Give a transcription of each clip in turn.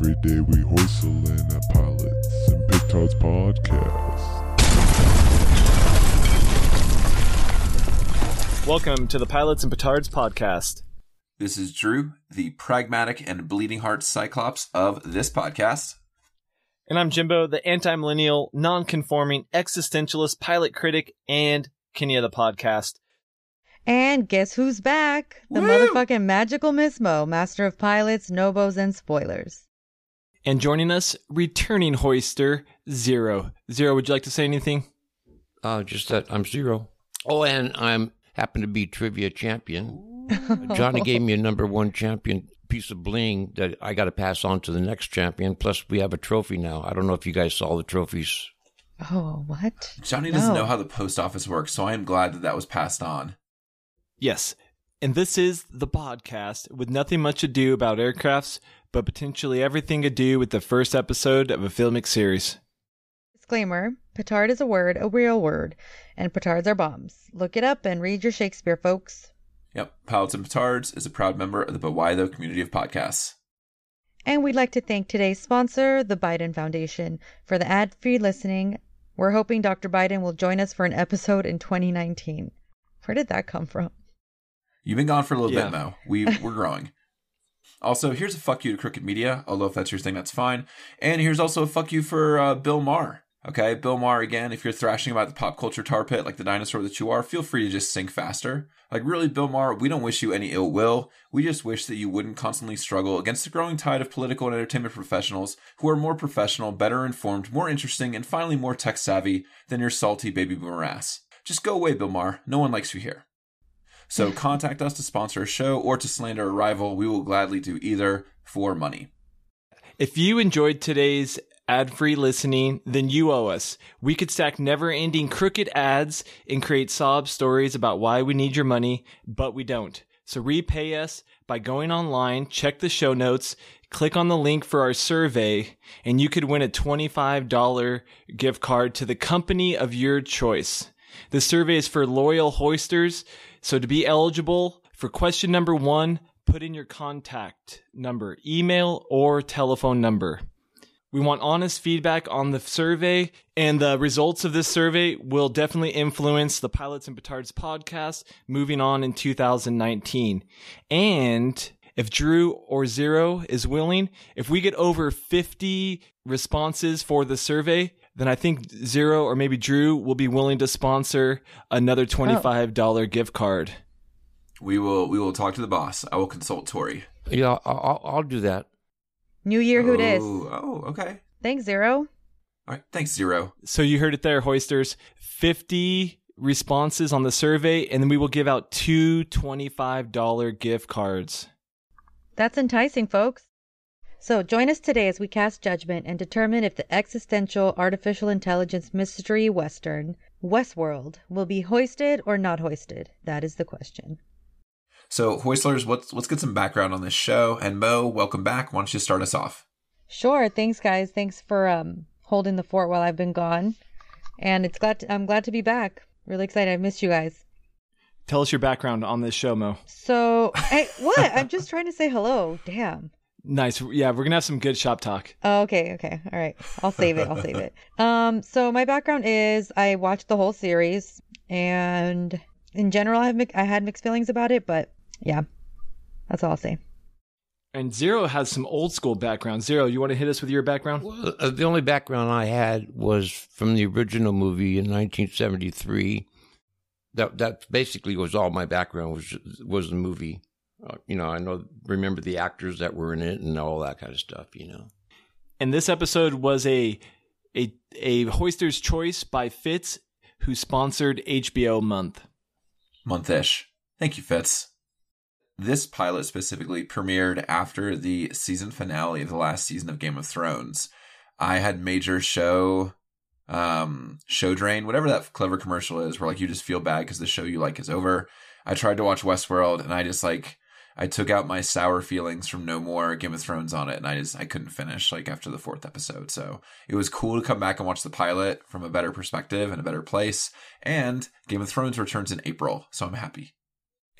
Every day we hoistlin' at Pilots and Petards Podcast. Welcome to the Pilots and Petards Podcast. This is Drew, the pragmatic and bleeding heart cyclops of this podcast. And I'm Jimbo, the anti-millennial, non-conforming, existentialist, pilot critic, and Kenya the podcast. And guess who's back? The motherfucking magical Mismo, master of pilots, nobos, and spoilers. And joining us, returning hoister, Zero. Zero, would you like to say anything? Just that I'm Zero. Oh, and I happen to be trivia champion. Johnny gave me a number one champion piece of bling that I got to pass on to the next champion. Plus, we have a trophy now. I don't know if you guys saw the trophies. Oh, what? Johnny doesn't know how the post office works, so I am glad that was passed on. Yes, and this is the podcast with nothing much ado about aircrafts, but potentially everything ado with the first episode of a filmic series. Disclaimer, petard is a word, a real word, and petards are bombs. Look it up and read your Shakespeare, folks. Yep, Pilots and Petards is a proud member of the ButWhy Though community of podcasts. And we'd like to thank today's sponsor, the Biden Foundation, for the ad-free listening. We're hoping Dr. Biden will join us for an episode in 2019. Where did that come from? You've been gone for a little bit now. We're growing. Also, here's a fuck you to Crooked Media. Although if that's your thing, that's fine. And here's also a fuck you for Bill Maher. Okay, Bill Maher, again, if you're thrashing about the pop culture tar pit like the dinosaur that you are, feel free to just sink faster. Like, really, Bill Maher, we don't wish you any ill will. We just wish that you wouldn't constantly struggle against the growing tide of political and entertainment professionals who are more professional, better informed, more interesting, and finally more tech savvy than your salty baby boomer ass. Just go away, Bill Maher. No one likes you here. So contact us to sponsor a show or to slander a rival. We will gladly do either for money. If you enjoyed today's ad-free listening, then you owe us. We could stack never-ending crooked ads and create sob stories about why we need your money, but we don't. So repay us by going online, check the show notes, click on the link for our survey, and you could win a $25 gift card to the company of your choice. The survey is for loyal hoisters, so to be eligible for question number 1, put in your contact number, email, or telephone number. We want honest feedback on the survey, and the results of this survey will definitely influence the Pilots and Petards podcast moving on in 2019. And if Drew or Zero is willing, if we get over 50 responses for the survey, then I think Zero or maybe Drew will be willing to sponsor another $25 gift card. We will talk to the boss. I will consult Tori. Yeah, I'll do that. New Year, who dis? Oh, okay. Thanks, Zero. All right, thanks, Zero. So you heard it there, hoisters. 50 responses on the survey, and then we will give out two $25 gift cards. That's enticing, folks. So join us today as we cast judgment and determine if the existential artificial intelligence mystery western, Westworld, will be hoisted or not hoisted. That is the question. So, hoistlers, let's get some background on this show. And Mo, welcome back. Why don't you start us off? Sure. Thanks, guys. Thanks for holding the fort while I've been gone. And I'm glad to be back. Really excited. I've missed you guys. Tell us your background on this show, Mo. So, what? I'm just trying to say hello. Damn. Nice. Yeah, we're gonna have some good shop talk. Okay. All right. I'll save it. So my background is I watched the whole series, and in general, I had mixed feelings about it, but yeah, that's all I'll say. And Zero has some old school background. Zero, you want to hit us with your background? Well, the only background I had was from the original movie in 1973. That basically was all my background was the movie. Remember the actors that were in it and all that kind of stuff, And this episode was a hoister's choice by Fitz, who sponsored HBO Month. Month-ish. Thank you, Fitz. This pilot specifically premiered after the season finale of the last season of Game of Thrones. I had major show drain, whatever that clever commercial is, where you just feel bad because the show you like is over. I tried to watch Westworld, and I just I took out my sour feelings from no more Game of Thrones on it, and I couldn't finish after the fourth episode. So it was cool to come back and watch the pilot from a better perspective and a better place. And Game of Thrones returns in April, so I'm happy.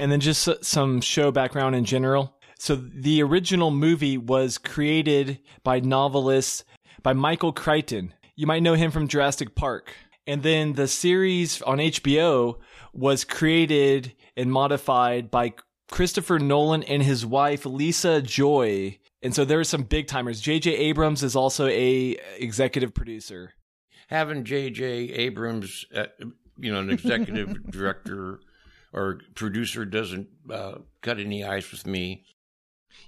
And then just some show background in general. So the original movie was created by novelist, by Michael Crichton. You might know him from Jurassic Park. And then the series on HBO was created and modified by Christopher Nolan and his wife, Lisa Joy. And so there are some big timers. J.J. Abrams is also a executive producer. Having J.J. Abrams, an executive director or producer doesn't cut any ice with me.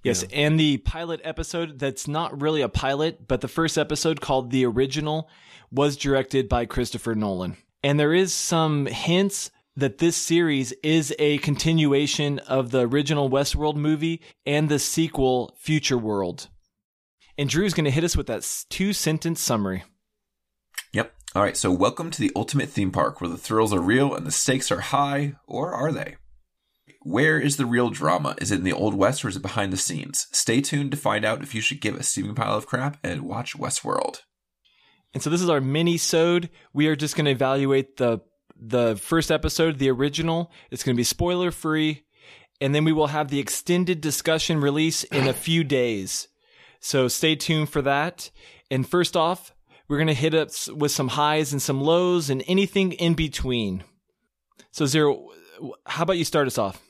Yes, yeah. And the pilot episode that's not really a pilot, but the first episode called The Original was directed by Christopher Nolan. And there is some hints that this series is a continuation of the original Westworld movie and the sequel Future World. And Drew's going to hit us with that 2-sentence summary. Yep. All right, so welcome to the ultimate theme park where the thrills are real and the stakes are high, or are they? Where is the real drama? Is it in the Old West or is it behind the scenes? Stay tuned to find out if you should give a steaming pile of crap and watch Westworld. And so this is our mini-sode. We are just going to evaluate the first episode, the original. It's going to be spoiler-free. And then we will have the extended discussion release in a few days. So stay tuned for that. And first off, we're going to hit up with some highs and some lows and anything in between. So Zero, how about you start us off?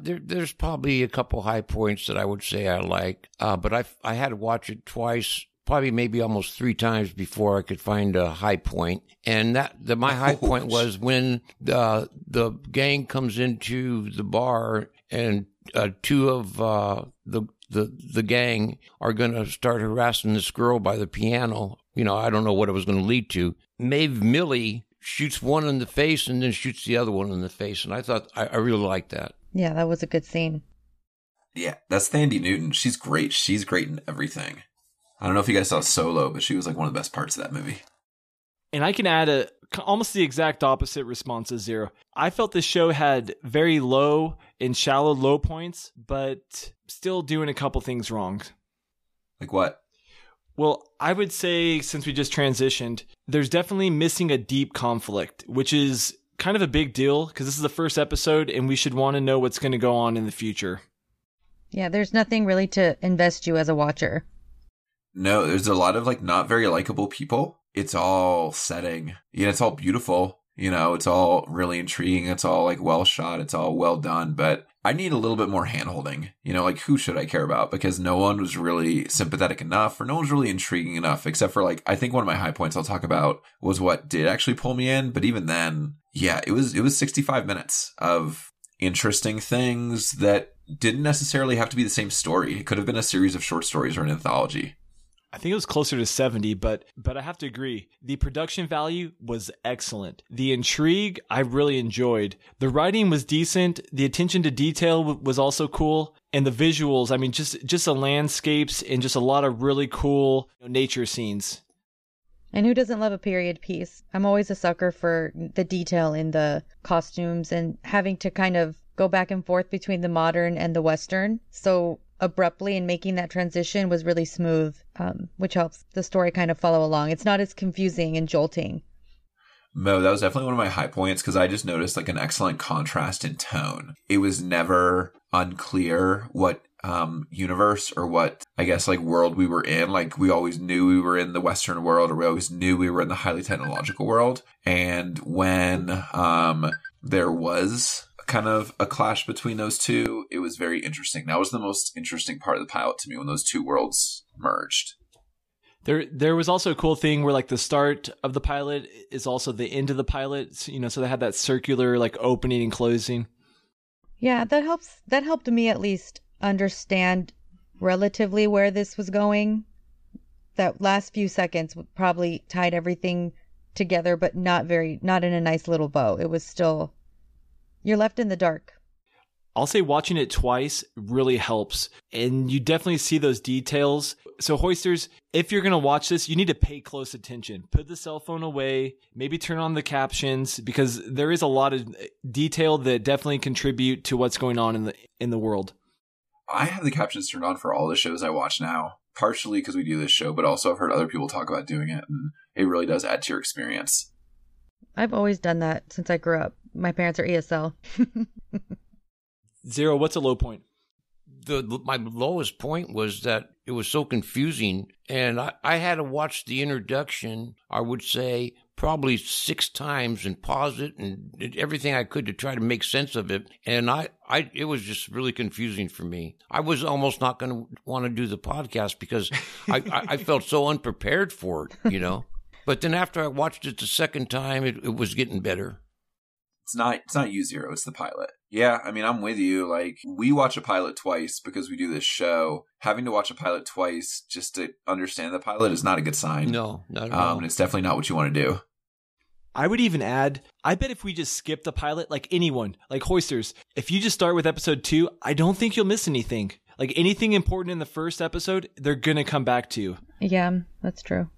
There's probably a couple high points that I would say I like, but I had to watch it twice, probably maybe almost 3 times before I could find a high point. And my high point was when the gang comes into the bar and two of the gang are going to start harassing this girl by the piano. You know, I don't know what it was going to lead to. Maeve Millie shoots one in the face and then shoots the other one in the face. And I thought, I really liked that. Yeah, that was a good scene. Yeah, that's Thandie Newton. She's great. She's great in everything. I don't know if you guys saw Solo, but she was like one of the best parts of that movie. And I can add almost the exact opposite response to Zero. I felt this show had very low and shallow low points, but still doing a couple things wrong. Like what? Well, I would say, since we just transitioned, there's definitely missing a deep conflict, which is kind of a big deal because this is the first episode and we should want to know what's going to go on in the future. Yeah, there's nothing really to invest you as a watcher. No, there's a lot of not very likable people. It's all setting. Yeah, it's all beautiful. It's all really intriguing. It's all well shot. It's all well done. But I need a little bit more hand-holding. Who should I care about? Because no one was really sympathetic enough, or no one's really intriguing enough, except for I think one of my high points I'll talk about was what did actually pull me in. But even then, yeah, it was 65 minutes of interesting things that didn't necessarily have to be the same story. It could have been a series of short stories or an anthology. I think it was closer to 70, but I have to agree. The production value was excellent. The intrigue, I really enjoyed. The writing was decent. The attention to detail was also cool. And the visuals, I mean, just the landscapes and just a lot of really cool nature scenes. And who doesn't love a period piece? I'm always a sucker for the detail in the costumes and having to kind of go back and forth between the modern and the Western. So abruptly, and making that transition was really smooth, which helps the story kind of follow along. It's not as confusing and jolting. Mo, that was definitely one of my high points because I just noticed an excellent contrast in tone. It was never unclear what universe or what, I guess, world we were in. We always knew we were in the Western world, or we always knew we were in the highly technological world. And when there was kind of a clash between those two, it was very interesting. That was the most interesting part of the pilot to me, when those two worlds merged. There was also a cool thing where the start of the pilot is also the end of the pilot, so they had that circular opening and closing. Yeah, that helped me at least understand relatively where this was going. That last few seconds probably tied everything together, but not in a nice little bow. It was still, you're left in the dark. I'll say watching it twice really helps. And you definitely see those details. So hoisters, if you're going to watch this, you need to pay close attention. Put the cell phone away. Maybe turn on the captions, because there is a lot of detail that definitely contribute to what's going on in the world. I have the captions turned on for all the shows I watch now, partially because we do this show, but also I've heard other people talk about doing it. And it really does add to your experience. I've always done that since I grew up. My parents are ESL. Zero, what's a low point? my lowest point was that it was so confusing, and I had to watch the introduction, I would say, probably 6 times and pause it and did everything I could to try to make sense of it. And it was just really confusing for me. I was almost not going to want to do the podcast because I felt so unprepared for it, you know. But then after I watched it the second time, it was getting better. It's not U0, it's the pilot. Yeah, I mean, I'm with you. Like, we watch a pilot twice because we do this show. Having to watch a pilot twice just to understand the pilot is not a good sign. No, not at all. And it's definitely not what you want to do. I would even add, I bet if we just skip the pilot, like anyone, like Hoisters, if you just start with episode 2, I don't think you'll miss anything. Like, anything important in the first episode, they're going to come back to you. Yeah, that's true.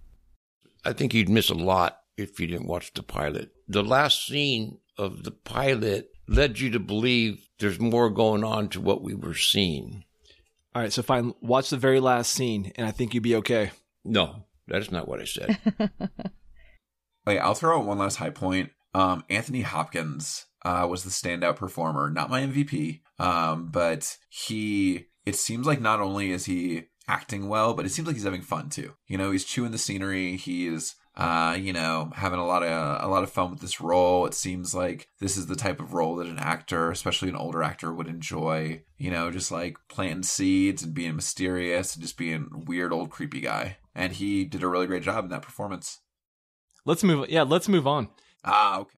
I think you'd miss a lot if you didn't watch the pilot. The last scene of the pilot led you to believe there's more going on to what we were seeing. All right, so fine, watch the very last scene, and I think you'd be okay. No, that's not what I said. Wait, I'll throw out one last high point. Anthony Hopkins was the standout performer, not my MVP, but it seems like not only is he acting well, but it seems like he's having fun too. You know, he's chewing the scenery. He is, you know, having a lot of fun with this role. It seems like this is the type of role that an actor, especially an older actor, would enjoy. You know, just like planting seeds and being mysterious and just being a weird old creepy guy. And he did a really great job in that performance. Let's move on. Ah, okay.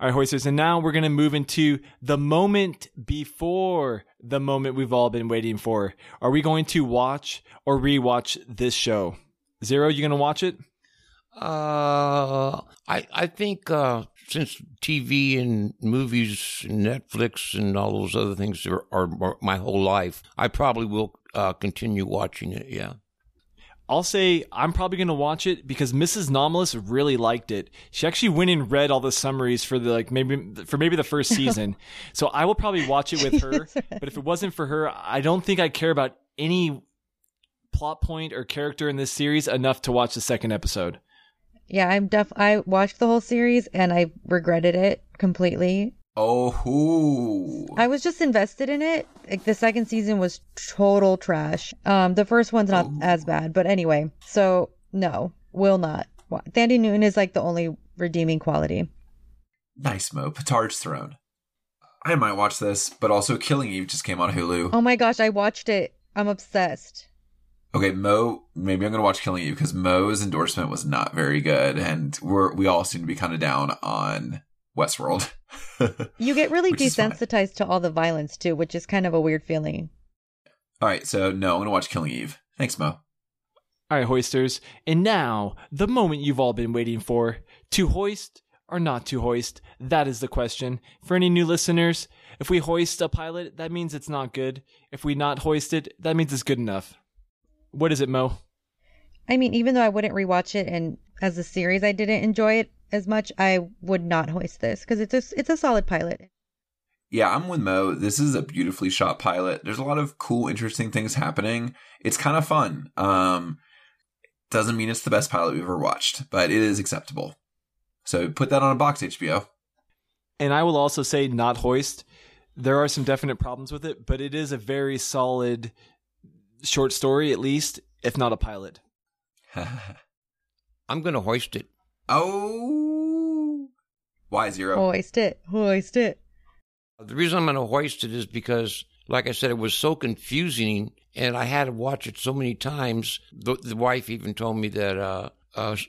All right, Hoisters, and now we're going to move into the moment before the moment we've all been waiting for. Are we going to watch or rewatch this show? Zero, you going to watch it? I think since TV and movies and Netflix and all those other things are my whole life, I probably will continue watching it, yeah. I'll say I'm probably going to watch it because Mrs. Nomalus really liked it. She actually went and read all the summaries for maybe the first season. So I will probably watch it with her. But if it wasn't for her, I don't think I'd care about any plot point or character in this series enough to watch the second episode. Yeah, I watched the whole series and I regretted it completely. Oh, hoo. I was just invested in it. Like, the second season was total trash. The first one's not as bad, but anyway. So no, will not. Thandie Newton is like the only redeeming quality. Nice, Mo. Petard's Throne. I might watch this, but also Killing Eve just came on Hulu. Oh my gosh, I watched it. I'm obsessed. Okay, Mo, maybe I'm going to watch Killing Eve because Mo's endorsement was not very good, and we all seem to be kind of down on Westworld. You get really desensitized to all the violence too, which is kind of a weird feeling. All right, so no, I'm going to watch Killing Eve. Thanks, Mo. All right, Hoisters. And now, the moment you've all been waiting for. To hoist or not to hoist? That is the question. For any new listeners, if we hoist a pilot, that means it's not good. If we not hoist it, that means it's good enough. What is it, Mo? I mean, even though I wouldn't rewatch it, and as a series I didn't enjoy it as much, I would not hoist this because it's a solid pilot. Yeah, I'm with Mo. This is a beautifully shot pilot. There's a lot of cool, interesting things happening. It's kind of fun. Doesn't mean it's the best pilot we've ever watched, but it is acceptable. So put that on a box, HBO. And I will also say not hoist. There are some definite problems with it, but it is a very solid short story, at least, if not a pilot. I'm going to hoist it. Oh, why Zero? Hoist it. Hoist it. The reason I'm going to hoist it is because, like I said, it was so confusing and I had to watch it so many times. The wife even told me that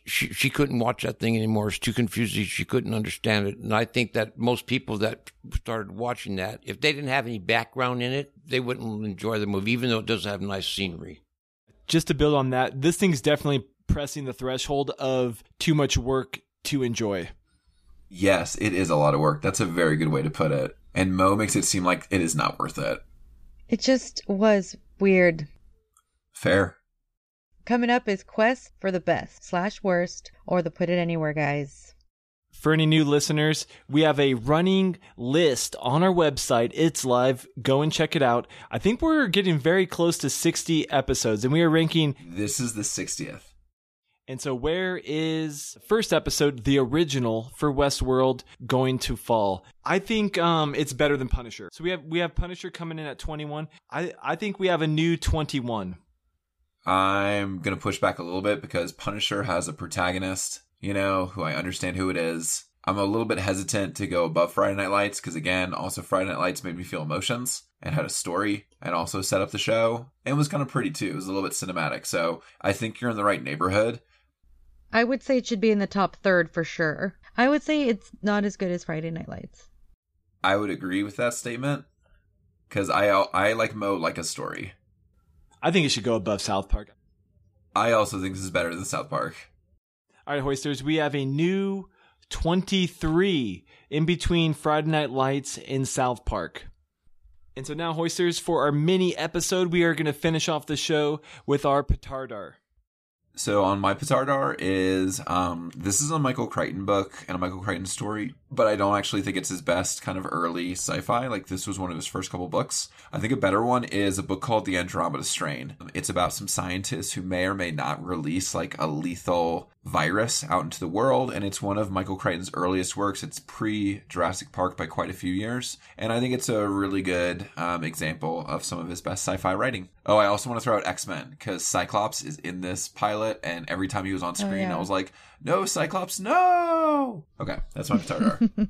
she couldn't watch that thing anymore. It's too confusing. She couldn't understand it. And I think that most people that started watching that, if they didn't have any background in it, they wouldn't enjoy the movie, even though it does have nice scenery. Just to build on that, this thing's definitely pressing the threshold of too much work to enjoy. Yes, it is a lot of work. That's a very good way to put it. And Mo makes it seem like it is not worth it. It just was weird. Fair. Coming up is Quest for the Best / Worst, or the Put It Anywhere guys. For any new listeners, we have a running list on our website. It's live. Go and check it out. I think we're getting very close to 60 episodes, and we are ranking... This is the 60th. And so where is the first episode, the original for Westworld, going to fall? I think it's better than Punisher. So we have Punisher coming in at 21. I think we have a new 21. I'm going to push back a little bit because Punisher has a protagonist, you know, who I understand who it is. I'm a little bit hesitant to go above Friday Night Lights because, again, also Friday Night Lights made me feel emotions and had a story and also set up the show and was kind of pretty, too. It was a little bit cinematic. So I think you're in the right neighborhood. I would say it should be in the top third for sure. I would say it's not as good as Friday Night Lights. I would agree with that statement because I like Mo like a story. I think it should go above South Park. I also think this is better than South Park. All right, Hoisters, we have a new 23 in between Friday Night Lights and South Park. And so now, Hoisters, for our mini episode, we are going to finish off the show with our petardar. So on my petardar is, this is a Michael Crichton book and a Michael Crichton story, but I don't actually think it's his best kind of early sci-fi. Like, this was one of his first couple books. I think a better one is a book called The Andromeda Strain. It's about some scientists who may or may not release like a lethal virus out into the world. And it's one of Michael Crichton's earliest works. It's pre-Jurassic Park by quite a few years. And I think it's a really good example of some of his best sci-fi writing. Oh, I also want to throw out X-Men because Cyclops is in this pilot. And every time he was on screen, I was like, no, Cyclops, no. Okay, that's my petardar.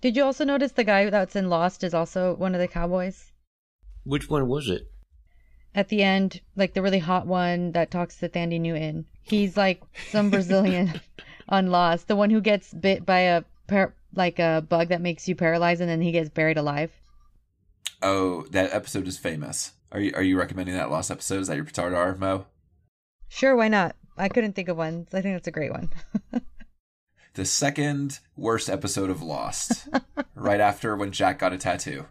Did you also notice the guy that's in Lost is also one of the cowboys? Which one was it? At the end, like the really hot one that talks to Thandie Newton. He's like some Brazilian on Lost. The one who gets bit by a bug that makes you paralyzed and then he gets buried alive. Oh, that episode is famous. Are you recommending that Lost episode? Is that your petardar, Mo? Sure, why not? I couldn't think of one. I think that's a great one. The second worst episode of Lost, right after when Jack got a tattoo.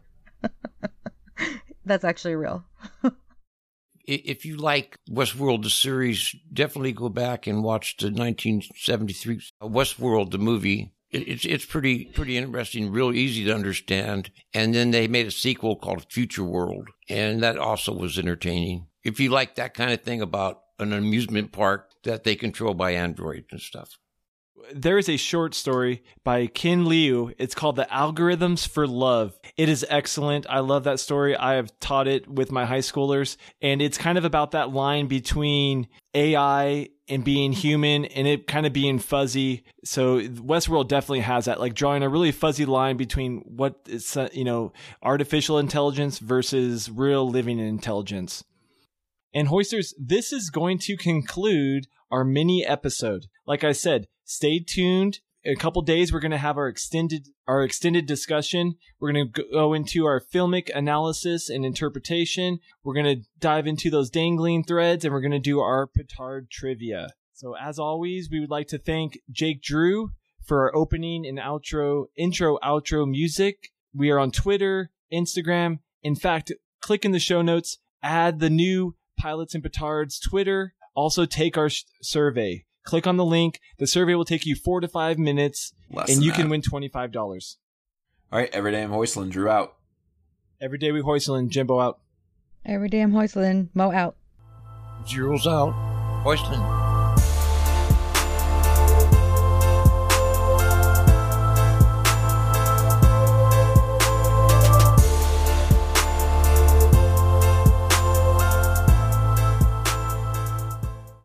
That's actually real. If you like Westworld, the series, definitely go back and watch the 1973 Westworld, the movie. It's pretty interesting, real easy to understand. And then they made a sequel called Future World, and that also was entertaining. If you like that kind of thing about an amusement park that they control by androids and stuff. There is a short story by Ken Liu. It's called The Algorithms for Love. It is excellent. I love that story. I have taught it with my high schoolers. And it's kind of about that line between AI and being human and it kind of being fuzzy. So Westworld definitely has that, like drawing a really fuzzy line between what is, you know, artificial intelligence versus real living intelligence. And Hoisters, this is going to conclude our mini episode. Like I said, stay tuned. In a couple days, we're going to have our extended discussion. We're going to go into our filmic analysis and interpretation. We're going to dive into those dangling threads, and we're going to do our petard trivia. So as always, we would like to thank Jake Drew for our opening and intro, outro music. We are on Twitter, Instagram. In fact, click in the show notes, add the new Pilots and Petards Twitter. Also take our survey. Click on the link. The survey will take you 4 to 5 minutes and you can win $25. All right. Every day I'm hoistlin', Drew out. Every day we hoistlin', Jimbo out. Every day I'm hoistlin', Mo out. Jules out. Hoistlin'.